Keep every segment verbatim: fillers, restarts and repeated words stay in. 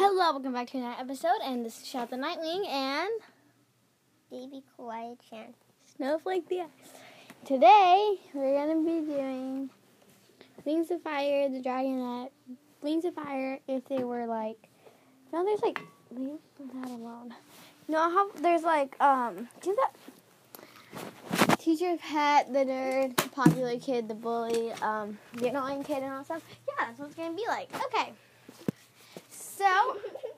Hello, welcome back to another episode, and this is Shout the Nightwing and Baby Kawhi-chan, Snowflake the Ice. Today, we're going to be doing Wings of Fire, the Dragonette, Wings of Fire, if they were like, no, there's like, leave that alone. No, how, there's like, um, do that, Teacher Pet, the nerd, the popular kid, the bully, um, the annoying kid and all that stuff. Yeah, that's what it's going to be like. Okay. So,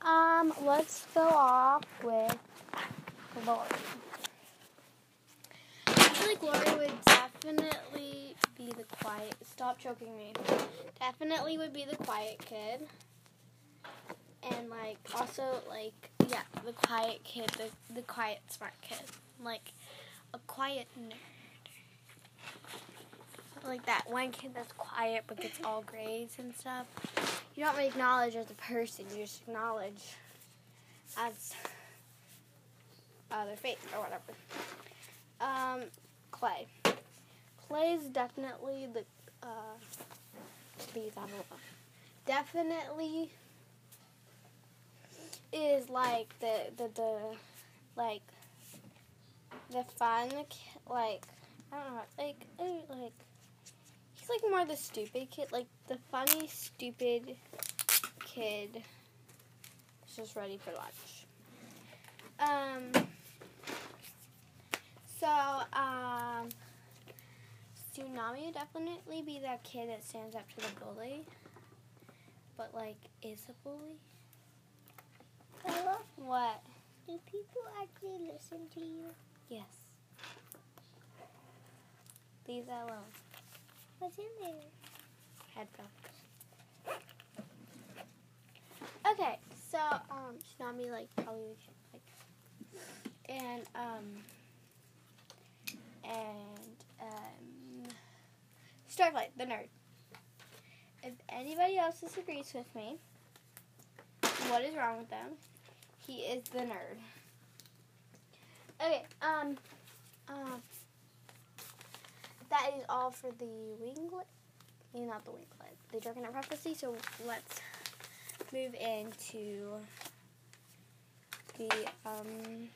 um, let's go off with Glory. I feel like Glory would definitely be the quiet, stop choking me, definitely would be the quiet kid, and, like, also, like, yeah, the quiet kid, the, the quiet smart kid, like, a quiet nerd, like that one kid that's quiet but gets all grades and stuff. You don't really acknowledge as a person, you just acknowledge as uh, their face or whatever. Um, Clay. Clay's definitely the, uh, leave that alone. Definitely is like the, the, the, like, the fun, like, I don't know, like, like, like more the stupid kid, like the funny stupid kid that's just ready for lunch. Um so um Tsunami would definitely be that kid that stands up to the bully, but like is a bully. Hello? What? Do people actually listen to you? Yes. Leave that alone. What's in there? Headphones. Okay, so, um, Tsunami, like, probably, like, and, um, and, um, Starflight, the nerd. If anybody else disagrees with me, what is wrong with them? He is the nerd. Okay, um, um, that is all for the winglet, not the winglet, the Dragonette Prophecy, so let's move into the, um,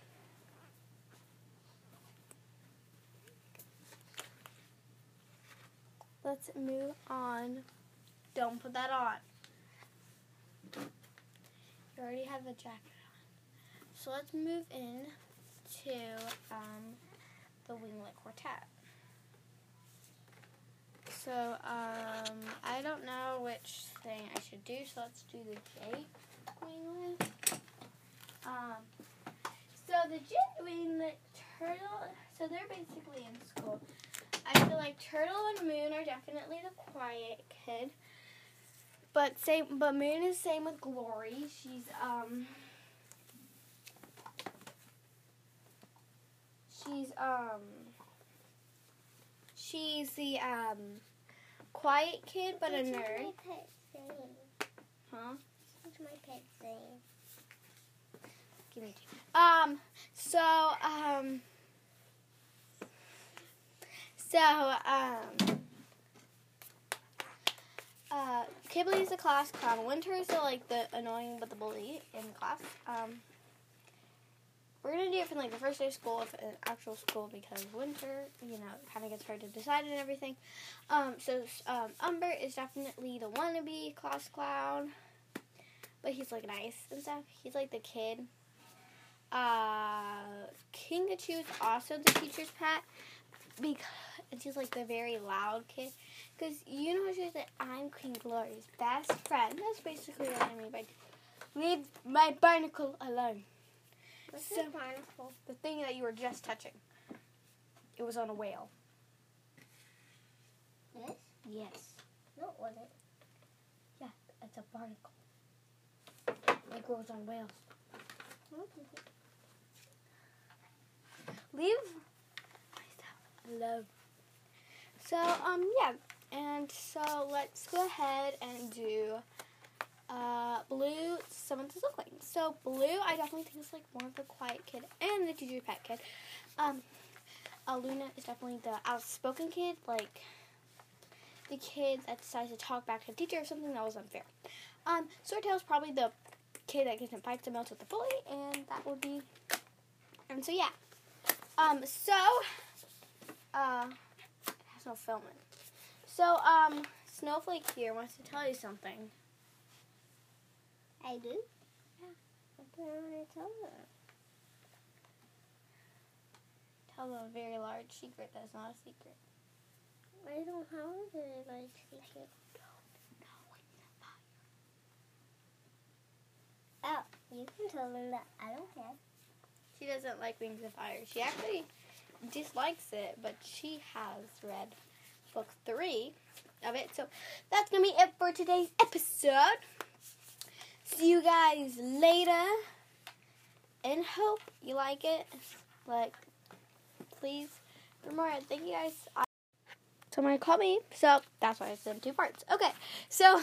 let's move on. Don't put that on. You already have the jacket on. So let's move in to, um, the winglet quartet. So, um, I don't know which thing I should do, so let's do the jade winglet. Um, so the jade winglet, Turtle, so they're basically in school. I feel like Turtle and Moon are definitely the quiet kid, but same, but Moon is same with Glory. She's, um, she's, um, she's the, um, quiet kid, but Teach a nerd. My pet saying. Huh? Teach my pet saying. Give me two. Um, so, um, so, um, uh, Kibley's the class clown. Winter is the, like, the annoying but the bully in the class. Um, we're going to do it from, like, the first day of school, if an actual school, because Winter, you know, kind of gets hard to decide and everything. Um, so, um, Umbert is definitely the wannabe class clown, but he's, like, nice and stuff. He's, like, the kid. Uh, Kinkajou is also the teacher's pet, because she's, like, the very loud kid. Because, you know, she said, I'm Queen Glory's best friend. That's basically what I mean by, leave my barnacle alone. What's so, barnacle? The thing that you were just touching. It was on a whale. Yes? Yes. No, it wasn't. Yeah, it's a barnacle. It grows on whales. Mm-hmm. Leave myself alone. So, um, yeah. And so, let's go ahead and do... Uh, Blue, some of this look like. So, Blue, I definitely think is, like, more of the quiet kid and the teacher pet kid. Um, uh, Luna is definitely the outspoken kid, like, the kid that decides to talk back to the teacher if something that was unfair. Um, Swordtail's probably the kid that can fight to melt with the bully, and that would be, and so yeah, um, so, uh, it has no filming, so, um, Snowflake here wants to tell you something. I do? Yeah. What do I want to tell them? Tell them a very large secret that's not a secret. I don't have a very large secret. Oh, you can tell them that. I don't care. She doesn't like Wings of Fire. She actually dislikes it, but she has read book three of it. So that's going to be it for today's episode. See you guys later. And hope you like it. Like, please. Remember, thank you guys. I- Somebody called me, so that's why it's in two parts. Okay, so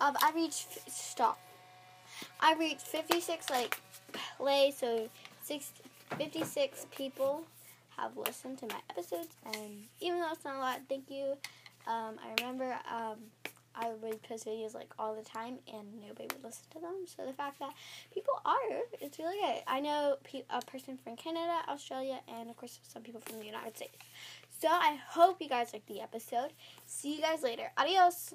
um, I reached... Stop. I reached fifty-six, like, Clay, so six, fifty-six people have listened to my episodes, and even though it's not a lot, thank you. Um, I remember um, I would post videos, like, all the time, and nobody would listen to them, so the fact that people are, it's really good. I know pe- a person from Canada, Australia, and, of course, some people from the United States. So I hope you guys liked the episode. See you guys later. Adios!